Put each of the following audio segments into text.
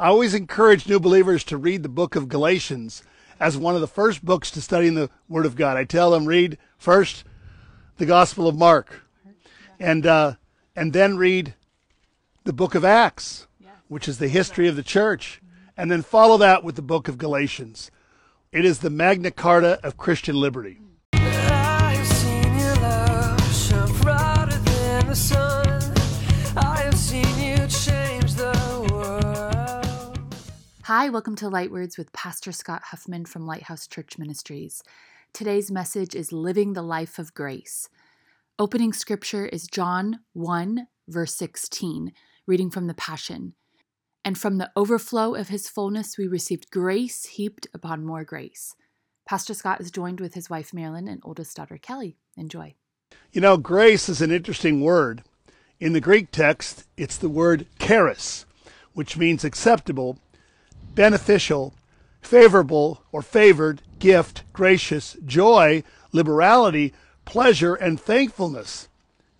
I always encourage new believers to read the book of Galatians as one of the first books to study in the Word of God. I tell them, read first the Gospel of Mark, and then read the book of Acts, which is the history of the church, and then follow that with the book of Galatians. It is the Magna Carta of Christian liberty. I have seen your love shine brighter than the sun. I have seen you change the world. Hi, welcome to Light Words with Pastor Scott Huffman from Lighthouse Church Ministries. Today's message is Living the Life of Grace. Opening scripture is John 1, verse 16, reading from the Passion. And from the overflow of his fullness, we received grace heaped upon more grace. Pastor Scott is joined with his wife, Marilyn, and oldest daughter, Kelly. Enjoy. You know, grace is an interesting word. In the Greek text, it's the word charis, which means acceptable, beneficial, favorable or favored, gift, gracious, joy, liberality, pleasure, and thankfulness.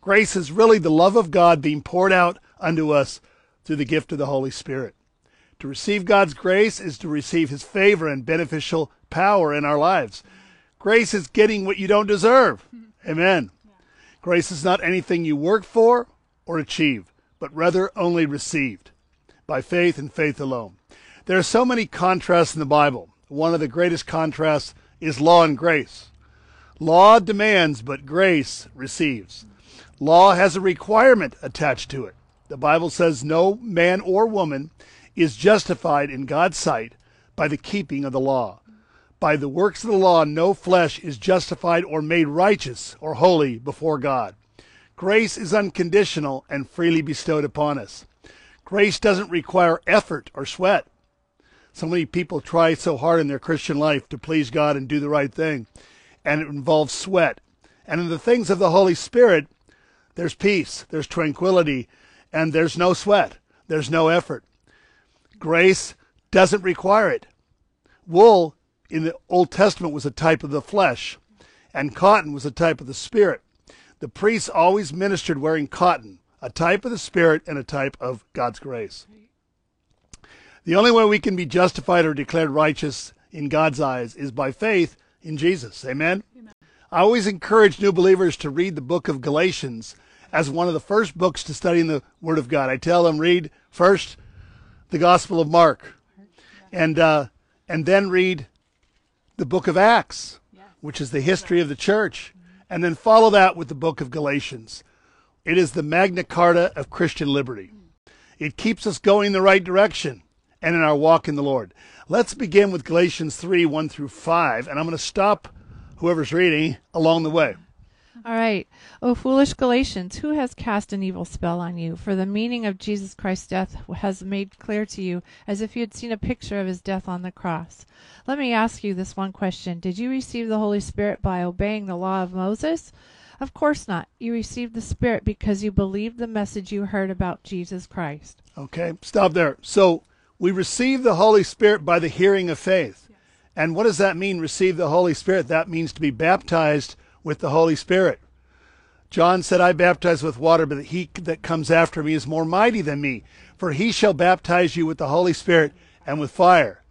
Grace is really the love of God being poured out unto us through the gift of the Holy Spirit. To receive God's grace is to receive his favor and beneficial power in our lives. Grace is getting what you don't deserve. Amen. Grace is not anything you work for or achieve, but rather only received by faith and faith alone. There are so many contrasts in the Bible. One of the greatest contrasts is law and grace. Law demands, but grace receives. Law has a requirement attached to it. The Bible says no man or woman is justified in God's sight by the keeping of the law. By the works of the law, no flesh is justified or made righteous or holy before God. Grace is unconditional and freely bestowed upon us. Grace doesn't require effort or sweat. So many people try so hard in their Christian life to please God and do the right thing, and it involves sweat. And in the things of the Holy Spirit, there's peace, there's tranquility, and there's no sweat. There's no effort. Grace doesn't require it. Wool in the Old Testament was a type of the flesh, and cotton was a type of the spirit. The priests always ministered wearing cotton, a type of the spirit and a type of God's grace. The only way we can be justified or declared righteous in God's eyes is by faith in Jesus. Amen? Amen. I always encourage new believers to read the book of Galatians as one of the first books to study in the Word of God. I tell them, read first the Gospel of Mark, and then read the book of Acts, which is the history of the church, and then follow that with the book of Galatians. It is the Magna Carta of Christian liberty. It keeps us going in the right direction and in our walk in the Lord. Let's begin with Galatians 3, 1 through 5, and I'm going to stop whoever's reading along the way. All right. O foolish Galatians, who has cast an evil spell on you? For the meaning of Jesus Christ's death has made clear to you, as if you had seen a picture of his death on the cross. Let me ask you this one question. Did you receive the Holy Spirit by obeying the law of Moses? Of course not. You received the Spirit because you believed the message you heard about Jesus Christ. Okay, stop there. So we receive the Holy Spirit by the hearing of faith. Yes. And what does that mean, receive the Holy Spirit? That means to be baptized with the Holy Spirit. John said, I baptize with water, but he that comes after me is more mighty than me, for he shall baptize you with the Holy Spirit and with fire.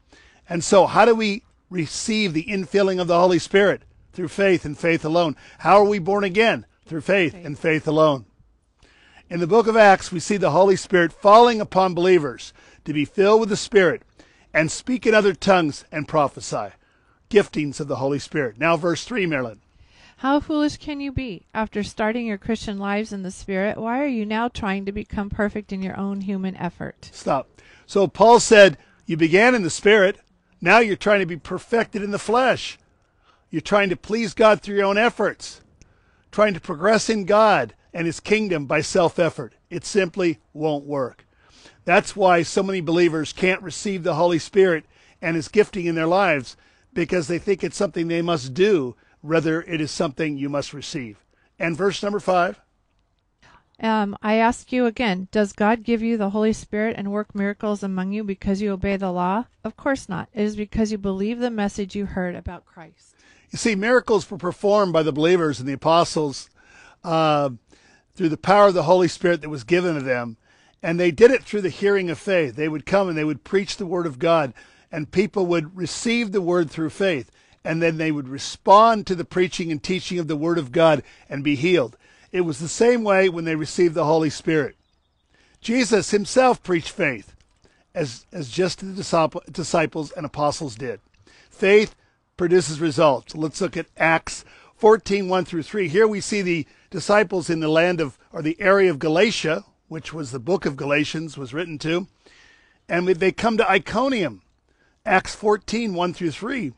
And so how do we receive the infilling of the Holy Spirit? Through faith and faith alone. How are we born again? Through faith and faith alone. In the book of Acts, we see the Holy Spirit falling upon believers to be filled with the Spirit and speak in other tongues and prophesy. Giftings of the Holy Spirit. Now verse 3, Marilyn. How foolish can you be? After starting your Christian lives in the Spirit, why are you now trying to become perfect in your own human effort? Stop. So Paul said, you began in the Spirit. Now you're trying to be perfected in the flesh. You're trying to please God through your own efforts. Trying to progress in God and his kingdom by self-effort. It simply won't work. That's why so many believers can't receive the Holy Spirit and his gifting in their lives, because they think it's something they must do, rather it is something you must receive. And verse number 5. I ask you again, does God give you the Holy Spirit and work miracles among you because you obey the law? Of course not. It is because you believe the message you heard about Christ. You see, miracles were performed by the believers and the apostles through the power of the Holy Spirit that was given to them. And they did it through the hearing of faith. They would come and they would preach the word of God, and people would receive the word through faith. And then they would respond to the preaching and teaching of the word of God and be healed. It was the same way when they received the Holy Spirit. Jesus himself preached faith, as just the disciples and apostles did. Faith produces results. Let's look at Acts 14:1-3. Here we see the disciples in the land of, or the area of Galatia, which was the book of Galatians was written to, and they come to Iconium. Acts 14:1-3.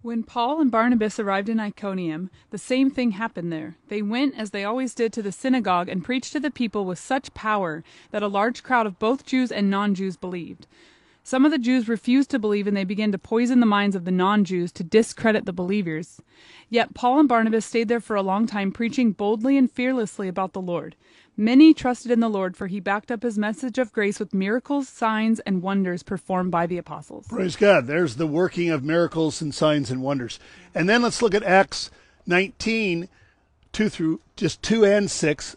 When Paul and Barnabas arrived in Iconium, the same thing happened there. They went, as they always did, to the synagogue and preached to the people with such power that a large crowd of both Jews and non-Jews believed. Some of the Jews refused to believe, and they began to poison the minds of the non-Jews to discredit the believers. Yet Paul and Barnabas stayed there for a long time, preaching boldly and fearlessly about the Lord. Many trusted in the Lord, for he backed up his message of grace with miracles, signs, and wonders performed by the apostles. Praise God. There's the working of miracles and signs and wonders. And then let's look at Acts 19:2 and 6.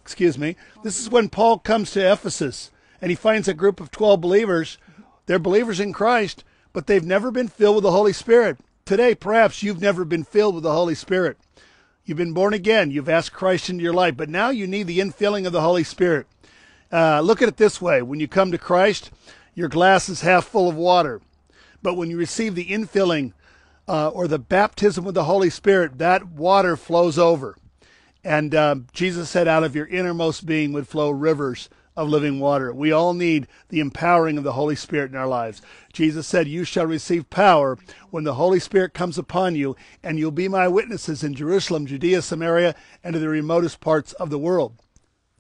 This is when Paul comes to Ephesus, and he finds a group of 12 believers. They're believers in Christ, but they've never been filled with the Holy Spirit. Today, perhaps you've never been filled with the Holy Spirit. You've been born again. You've asked Christ into your life, but now you need the infilling of the Holy Spirit. Look at it this way. When you come to Christ, your glass is half full of water. But when you receive the infilling or the baptism with the Holy Spirit, that water flows over. And Jesus said, out of your innermost being would flow rivers of living water. We all need the empowering of the Holy Spirit in our lives. Jesus said, you shall receive power when the Holy Spirit comes upon you, and you'll be my witnesses in Jerusalem, Judea, Samaria, and to the remotest parts of the world.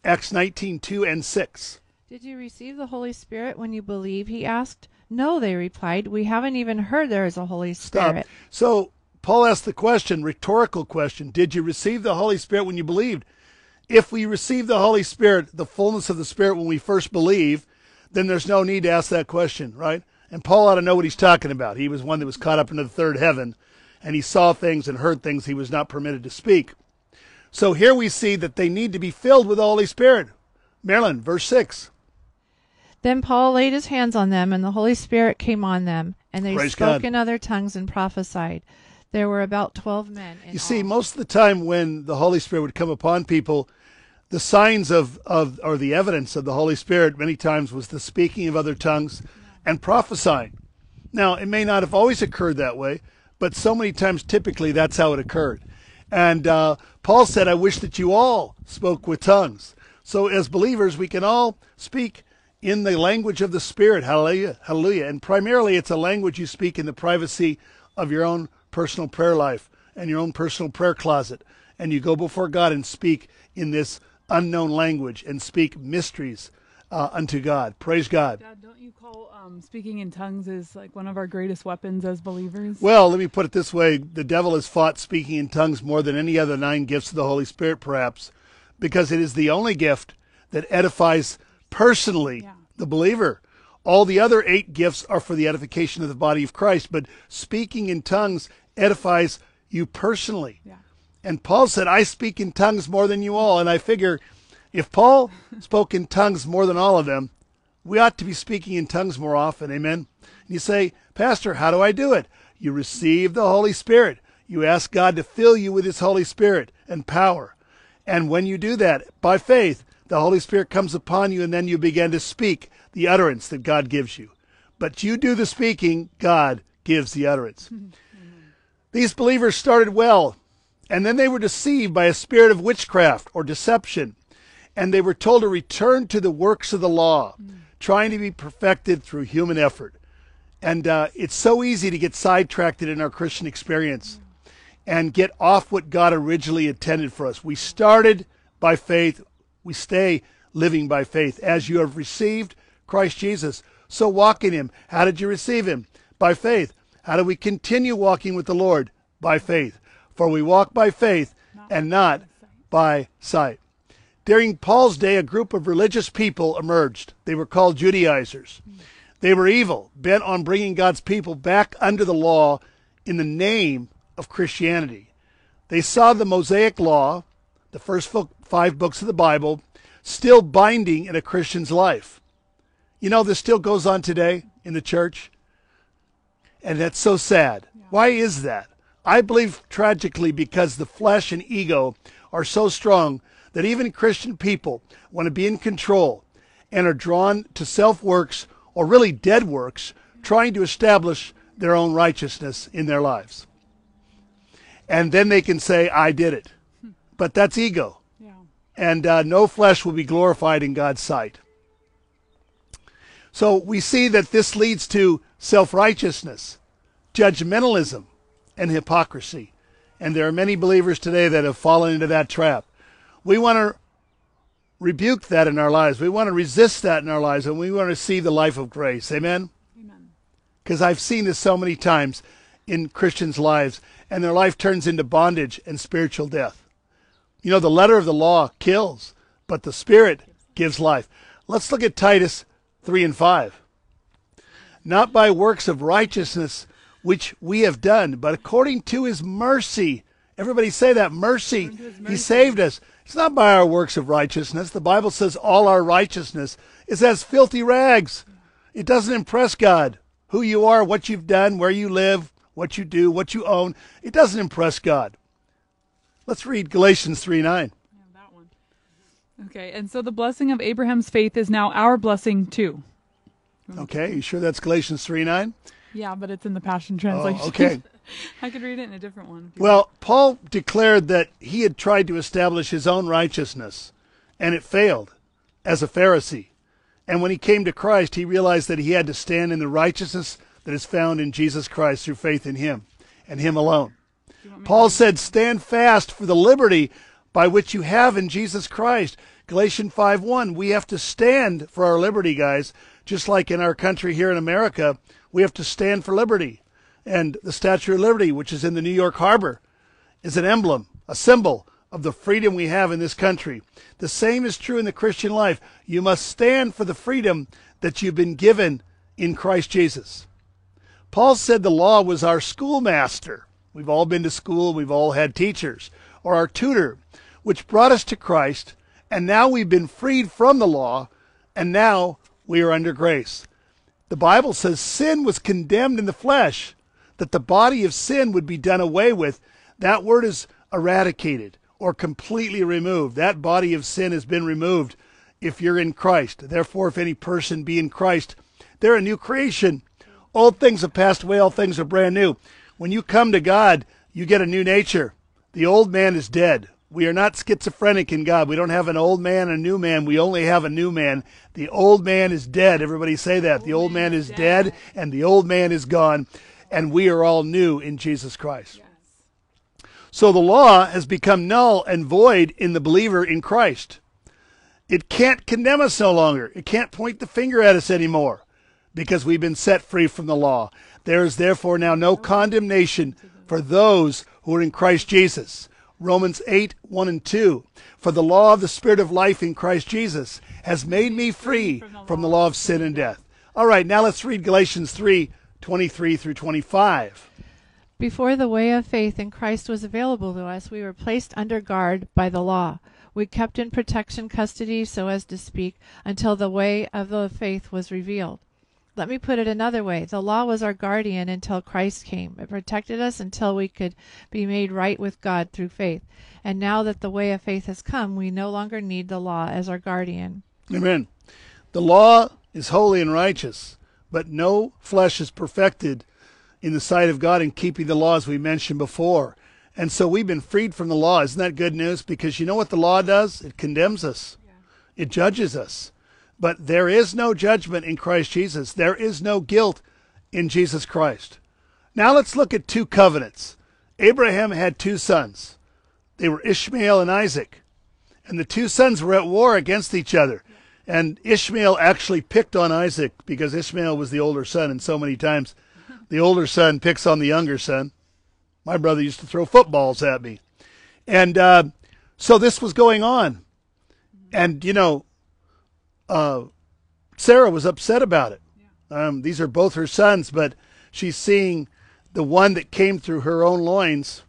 Acts 19:2 and 6. Did you receive the Holy Spirit when you believe, he asked. No, they replied, we haven't even heard there is a Holy Spirit. Stop. So Paul asked the question, rhetorical question, did you receive the Holy Spirit when you believed? If we receive the Holy Spirit, the fullness of the Spirit, when we first believe, then there's no need to ask that question, right? And Paul ought to know what he's talking about. He was one that was caught up into the third heaven, and he saw things and heard things he was not permitted to speak. So here we see that they need to be filled with the Holy Spirit. Marilyn, verse 6. Then Paul laid his hands on them, and the Holy Spirit came on them, and they spoke in other tongues and prophesied. There were about 12 men. You see, most of the time when the Holy Spirit would come upon people, the signs or the evidence of the Holy Spirit many times was the speaking of other tongues and prophesying. Now, it may not have always occurred that way, but so many times typically that's how it occurred. And Paul said, I wish that you all spoke with tongues. So as believers, we can all speak in the language of the Spirit. Hallelujah. Hallelujah. And primarily it's a language you speak in the privacy of your own personal prayer life and your own personal prayer closet, and you go before God and speak in this unknown language and speak mysteries unto God. Praise God. Dad, don't you call speaking in tongues is like one of our greatest weapons as believers? Well, let me put it this way. The devil has fought speaking in tongues more than any other 9 gifts of the Holy Spirit, perhaps, because it is the only gift that edifies personally the believer. All the other 8 gifts are for the edification of the body of Christ, but speaking in tongues edifies you personally. Yeah. And Paul said, I speak in tongues more than you all. And I figure if Paul spoke in tongues more than all of them, we ought to be speaking in tongues more often. Amen. And you say, Pastor, how do I do it? You receive the Holy Spirit. You ask God to fill you with his Holy Spirit and power. And when you do that, by faith, the Holy Spirit comes upon you, and then you begin to speak the utterance that God gives you. But you do the speaking, God gives the utterance. These believers started well, and then they were deceived by a spirit of witchcraft or deception, and they were told to return to the works of the law, trying to be perfected through human effort. And it's so easy to get sidetracked in our Christian experience and get off what God originally intended for us. We started by faith. We stay living by faith. As you have received Christ Jesus, so walk in him. How did you receive him? By faith. How do we continue walking with the Lord? By faith. For we walk by faith and not by sight. During Paul's day, a group of religious people emerged. They were called Judaizers. They were evil, bent on bringing God's people back under the law in the name of Christianity. They saw the Mosaic law, the first 5 books of the Bible, still binding in a Christian's life. You know, this still goes on today in the church. And that's so sad. Yeah. Why is that? I believe tragically because the flesh and ego are so strong that even Christian people want to be in control and are drawn to self-works or really dead works, trying to establish their own righteousness in their lives. And then they can say, I did it. But that's ego. Yeah. And no flesh will be glorified in God's sight. So we see that this leads to self-righteousness, judgmentalism, and hypocrisy. And there are many believers today that have fallen into that trap. We want to rebuke that in our lives. We want to resist that in our lives, and we want to see the life of grace. Amen? Amen. Because I've seen this so many times in Christians' lives, and their life turns into bondage and spiritual death. You know, the letter of the law kills, but the Spirit gives life. Let's look at Titus 3:5. Not by works of righteousness which we have done, but according to his mercy. Everybody say that, mercy. He saved us. It's not by our works of righteousness. The Bible says all our righteousness is as filthy rags. It doesn't impress God. Who you are, what you've done, where you live, what you do, what you own. It doesn't impress God. Let's read Galatians 3:9. Yeah, that one. Okay, and so the blessing of Abraham's faith is now our blessing too. Okay, you sure that's Galatians 3:9? Yeah, but it's in the Passion Translation. Oh, okay. I could read it in a different one. Well, Paul declared that he had tried to establish his own righteousness, and it failed as a Pharisee. And when he came to Christ, he realized that he had to stand in the righteousness that is found in Jesus Christ through faith in him and him alone. Paul said, stand fast for the liberty by which you have in Jesus Christ. Galatians 5:1, we have to stand for our liberty, guys. Just like in our country here in America, we have to stand for liberty. And the Statue of Liberty, which is in the New York Harbor, is an emblem, a symbol of the freedom we have in this country. The same is true in the Christian life. You must stand for the freedom that you've been given in Christ Jesus. Paul said the law was our schoolmaster. We've all been to school. We've all had teachers or our tutor, which brought us to Christ. And now we've been freed from the law. And now we are under grace. The Bible says sin was condemned in the flesh, that the body of sin would be done away with. That word is eradicated or completely removed. That body of sin has been removed if you're in Christ. Therefore, if any person be in Christ, they're a new creation. Old things have passed away. All things are brand new. When you come to God, you get a new nature. The old man is dead. We are not schizophrenic in God. We don't have an old man and a new man. We only have a new man. The old man is dead. Everybody say that. The old man is dead, and the old man is gone, and we are all new in Jesus Christ. Yes. So the law has become null and void in the believer in Christ. It can't condemn us no longer. It can't point the finger at us anymore because we've been set free from the law. There is therefore now no condemnation for those who are in Christ Jesus. Romans 8:1-2, for the law of the Spirit of life in Christ Jesus has made me free from the law of sin and death. All right, now let's read Galatians 3:23-25. Before the way of faith in Christ was available to us, we were placed under guard by the law. We kept in protection custody, so as to speak, until the way of the faith was revealed. Let me put it another way. The law was our guardian until Christ came. It protected us until we could be made right with God through faith. And now that the way of faith has come, we no longer need the law as our guardian. Amen. The law is holy and righteous, but no flesh is perfected in the sight of God in keeping the law, as we mentioned before. And so we've been freed from the law. Isn't that good news? Because you know what the law does? It condemns us. Yeah. It judges us. But there is no judgment in Christ Jesus. There is no guilt in Jesus Christ. Now let's look at two covenants. Abraham had two sons. They were Ishmael and Isaac. And the two sons were at war against each other. And Ishmael actually picked on Isaac because Ishmael was the older son. And so many times the older son picks on the younger son. My brother used to throw footballs at me. And so this was going on. And, you know, Sarah was upset about it. These are both her sons, but she's seeing the one that came through her own loins,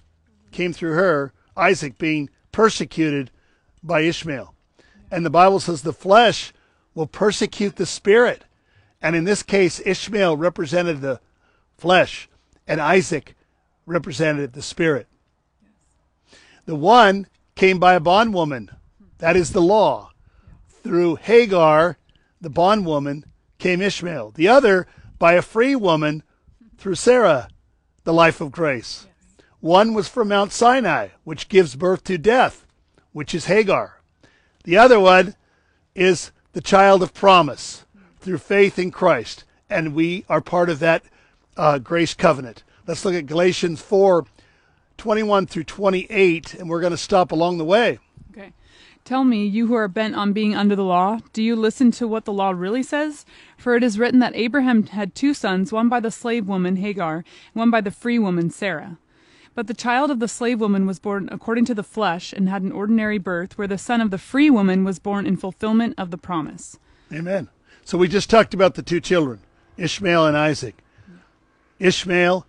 came through her, Isaac, being persecuted by Ishmael. And the Bible says the flesh will persecute the spirit. And in this case, Ishmael represented the flesh and Isaac represented the spirit. The one came by a bondwoman. That is the law. Through Hagar, the bondwoman, came Ishmael. The other by a free woman through Sarah, the life of grace. One was from Mount Sinai, which gives birth to death, which is Hagar. The other one is the child of promise through faith in Christ. And we are part of that grace covenant. Let's look at Galatians 4:21 through 28, and we're going to stop along the way. Okay. Tell me, you who are bent on being under the law, do you listen to what the law really says? For it is written that Abraham had two sons, one by the slave woman, Hagar, and one by the free woman, Sarah. But the child of the slave woman was born according to the flesh and had an ordinary birth, where the son of the free woman was born in fulfillment of the promise. Amen. So we just talked about the two children, Ishmael and Isaac. Ishmael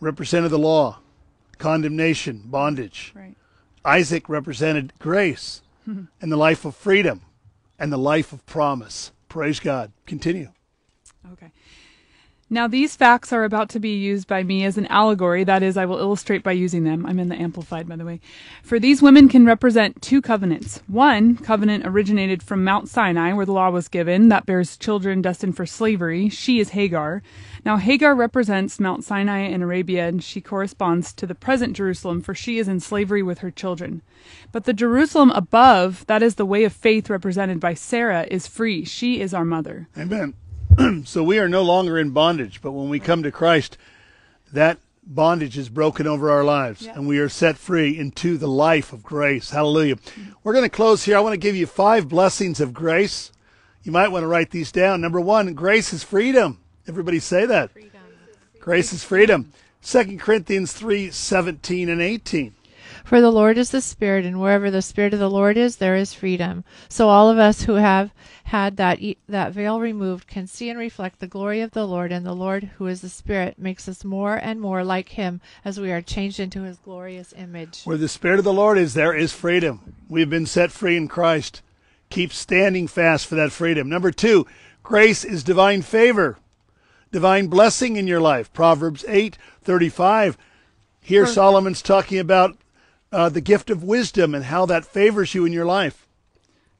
represented the law, condemnation, bondage. Right. Isaac represented grace and the life of freedom and the life of promise. Praise God. Continue. Okay. Now these facts are about to be used by me as an allegory, that is, I will illustrate by using them. I'm in the Amplified, by the way. For these women can represent two covenants. One covenant originated from Mount Sinai, where the law was given, that bears children destined for slavery. She is Hagar. Now Hagar represents Mount Sinai in Arabia, and she corresponds to the present Jerusalem, for she is in slavery with her children. But the Jerusalem above, that is the way of faith represented by Sarah, is free. She is our mother. Amen. So we are no longer in bondage, but when we come to Christ, that bondage is broken over our lives, and we are set free into the life of grace. Hallelujah. We're going to close here. I want to give you 5 blessings of grace. You might want to write these down. Number 1, grace is freedom. Everybody say that. Freedom. Grace is freedom. 2 Corinthians 3:17 and 18. For the Lord is the Spirit, and wherever the Spirit of the Lord is, there is freedom. So all of us who have had that veil removed can see and reflect the glory of the Lord, and the Lord, who is the Spirit, makes us more and more like Him as we are changed into His glorious image. Where the Spirit of the Lord is, there is freedom. We have been set free in Christ. Keep standing fast for that freedom. Number 2, grace is divine favor, divine blessing in your life. Proverbs 8:35. Here Solomon's talking about the gift of wisdom and how that favors you in your life.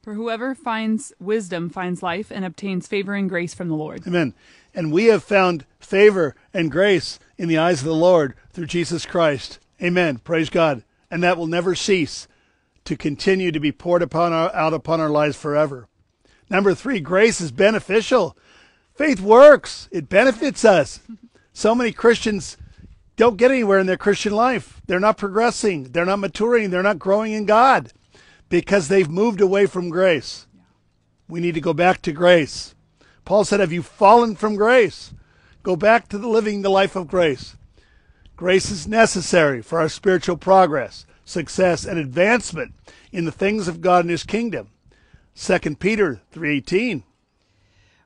For whoever finds wisdom finds life and obtains favor and grace from the Lord. Amen. And we have found favor and grace in the eyes of the Lord through Jesus Christ. Amen. Praise God. And that will never cease to continue to be poured upon out upon our lives forever. Number 3, grace is beneficial. Faith works. It benefits us. So many Christians don't get anywhere in their Christian life. They're not progressing. They're not maturing. They're not growing in God because they've moved away from grace. We need to go back to grace. Paul said, have you fallen from grace? Go back to living the life of grace. Grace is necessary for our spiritual progress, success, and advancement in the things of God and His kingdom. 2 Peter 3:18.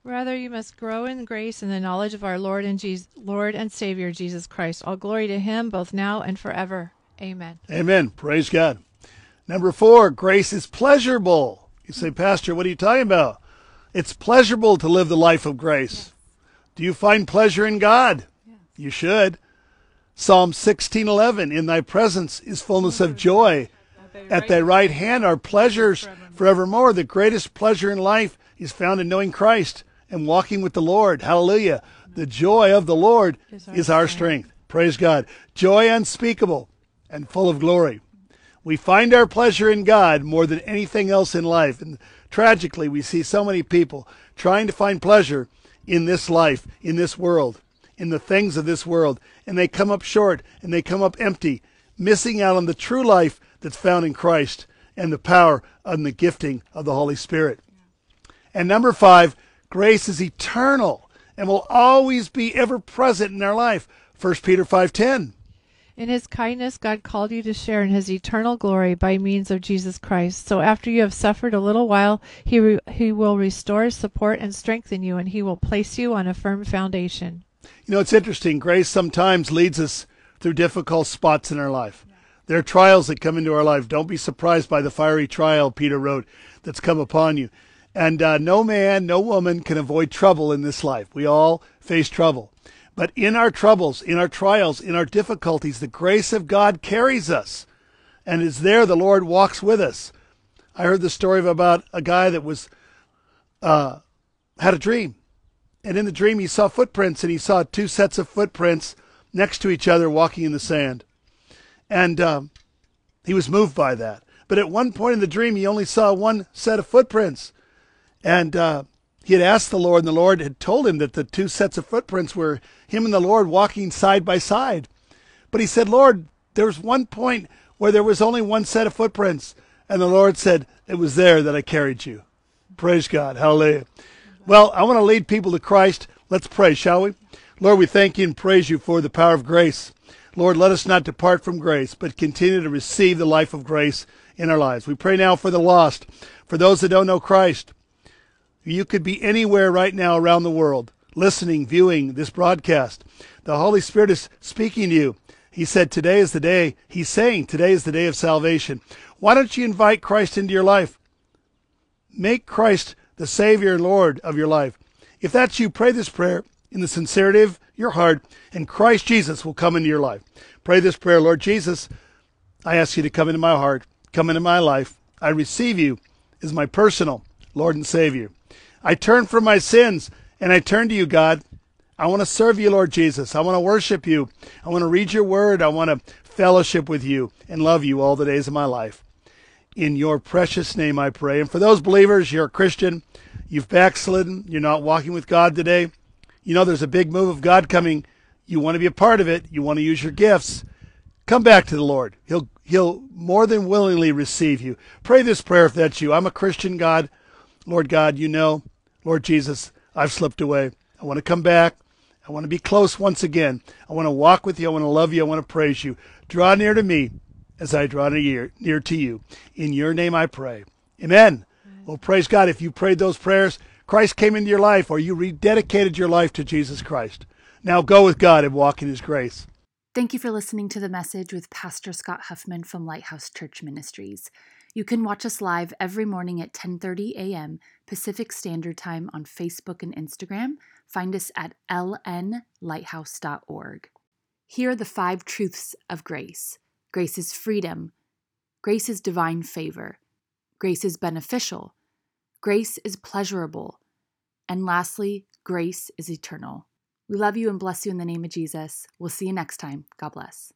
Rather, you must grow in grace and the knowledge of our Lord and Savior, Jesus Christ. All glory to Him, both now and forever. Amen. Amen. Praise God. Number 4, grace is pleasurable. You say, Pastor, what are you talking about? It's pleasurable to live the life of grace. Yes. Do you find pleasure in God? Yes. You should. Psalm 16:11, in thy presence is fullness of joy. At thy right hand are pleasures forevermore. The greatest pleasure in life is found in knowing Christ and walking with the Lord. Hallelujah. The joy of the Lord is our strength. Praise God. Joy unspeakable and full of glory. We find our pleasure in God more than anything else in life. And tragically, we see so many people trying to find pleasure in this life, in this world, in the things of this world. And they come up short and they come up empty, missing out on the true life that's found in Christ and the power and the gifting of the Holy Spirit. And number 5, grace is eternal and will always be ever present in our life. 1 Peter 5:10. In His kindness, God called you to share in His eternal glory by means of Jesus Christ. So after you have suffered a little while, He will restore, support, and strengthen you, and He will place you on a firm foundation. You know, it's interesting. Grace sometimes leads us through difficult spots in our life. There are trials that come into our life. Don't be surprised by the fiery trial, Peter wrote, that's come upon you. And no man, no woman can avoid trouble in this life. We all face trouble. But in our troubles, in our trials, in our difficulties, the grace of God carries us. And it's there the Lord walks with us. I heard the story about a guy that was had a dream. And in the dream he saw footprints, and he saw two sets of footprints next to each other walking in the sand. And he was moved by that. But at one point in the dream he only saw one set of footprints. And he had asked the Lord, and the Lord had told him that the two sets of footprints were him and the Lord walking side by side. But he said, Lord, there was one point where there was only one set of footprints. And the Lord said, it was there that I carried you. Praise God. Hallelujah. Well, I want to lead people to Christ. Let's pray, shall we? Lord, we thank you and praise you for the power of grace. Lord, let us not depart from grace, but continue to receive the life of grace in our lives. We pray now for the lost, for those that don't know Christ. You could be anywhere right now around the world, listening, viewing this broadcast. The Holy Spirit is speaking to you. He said, today is the day. He's saying, today is the day of salvation. Why don't you invite Christ into your life? Make Christ the Savior and Lord of your life. If that's you, pray this prayer in the sincerity of your heart, and Christ Jesus will come into your life. Pray this prayer, Lord Jesus, I ask you to come into my heart, come into my life. I receive you as my personal Lord and Savior. I turn from my sins, and I turn to you, God. I want to serve you, Lord Jesus. I want to worship you. I want to read your word. I want to fellowship with you and love you all the days of my life. In your precious name I pray. And for those believers, you're a Christian, you've backslidden, you're not walking with God today. You know there's a big move of God coming. You want to be a part of it. You want to use your gifts. Come back to the Lord. He'll more than willingly receive you. Pray this prayer if that's you. I'm a Christian, God. Lord God, you know. Lord Jesus, I've slipped away. I want to come back. I want to be close once again. I want to walk with you. I want to love you. I want to praise you. Draw near to me as I draw near to you. In your name I pray. Amen. Amen. Well, praise God. If you prayed those prayers, Christ came into your life, or you rededicated your life to Jesus Christ. Now go with God and walk in his grace. Thank you for listening to the message with Pastor Scott Huffman from Lighthouse Church Ministries. You can watch us live every morning at 10:30 a.m. Pacific Standard Time on Facebook and Instagram. Find us at lnlighthouse.org. Here are the 5 truths of grace. Grace is freedom. Grace is divine favor. Grace is beneficial. Grace is pleasurable. And lastly, grace is eternal. We love you and bless you in the name of Jesus. We'll see you next time. God bless.